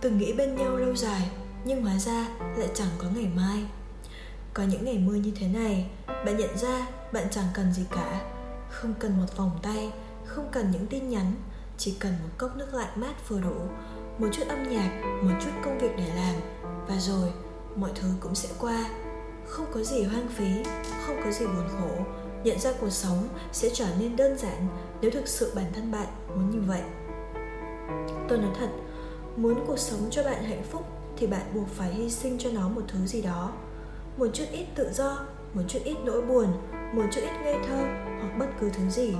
từng nghĩ bên nhau lâu dài, nhưng hóa ra lại chẳng có ngày mai. Có những ngày mưa như thế này, bạn nhận ra bạn chẳng cần gì cả. Không cần một vòng tay, không cần những tin nhắn, chỉ cần một cốc nước lạnh mát vừa đủ, một chút âm nhạc, một chút công việc để làm, và rồi mọi thứ cũng sẽ qua. Không có gì hoang phí, không có gì buồn khổ. Nhận ra cuộc sống sẽ trở nên đơn giản nếu thực sự bản thân bạn muốn như vậy. Tôi nói thật, muốn cuộc sống cho bạn hạnh phúc thì bạn buộc phải hy sinh cho nó một thứ gì đó. Một chút ít tự do, một chút ít nỗi buồn, một chút ít ngây thơ hoặc bất cứ thứ gì.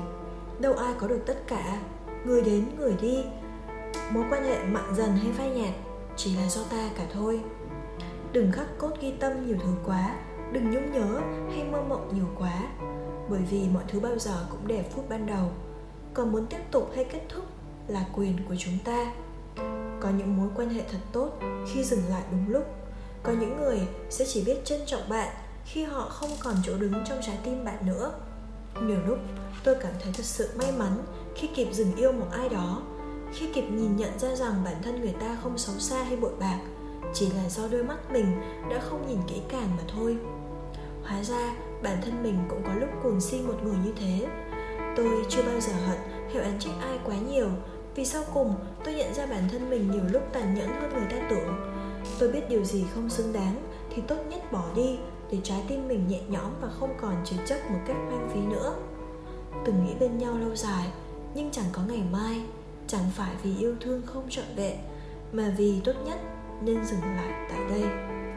Đâu ai có được tất cả, người đến người đi. Mối quan hệ mặn dần hay phai nhạt chỉ là do ta cả thôi. Đừng khắc cốt ghi tâm nhiều thứ quá, đừng nhung nhớ hay mơ mộng nhiều quá, bởi vì mọi thứ bao giờ cũng để phút ban đầu. Còn muốn tiếp tục hay kết thúc là quyền của chúng ta. Có những mối quan hệ thật tốt khi dừng lại đúng lúc. Có những người sẽ chỉ biết trân trọng bạn khi họ không còn chỗ đứng trong trái tim bạn nữa. Nhiều lúc tôi cảm thấy thật sự may mắn khi kịp dừng yêu một ai đó, khi kịp nhìn nhận ra rằng bản thân người ta không xấu xa hay bội bạc, chỉ là do đôi mắt mình đã không nhìn kỹ càng mà thôi. Hóa ra bản thân mình cũng có lúc cuồng si một người như thế. Tôi chưa bao giờ hận hay oán trách ai quá nhiều, vì sau cùng tôi nhận ra bản thân mình nhiều lúc tàn nhẫn hơn người ta tưởng. Tôi biết điều gì không xứng đáng thì tốt nhất bỏ đi, để trái tim mình nhẹ nhõm và không còn chứa chấp một cách hoang phí nữa. Từng nghĩ bên nhau lâu dài, nhưng chẳng có ngày mai, chẳng phải vì yêu thương không trọn vẹn, mà vì tốt nhất nên dừng lại tại đây.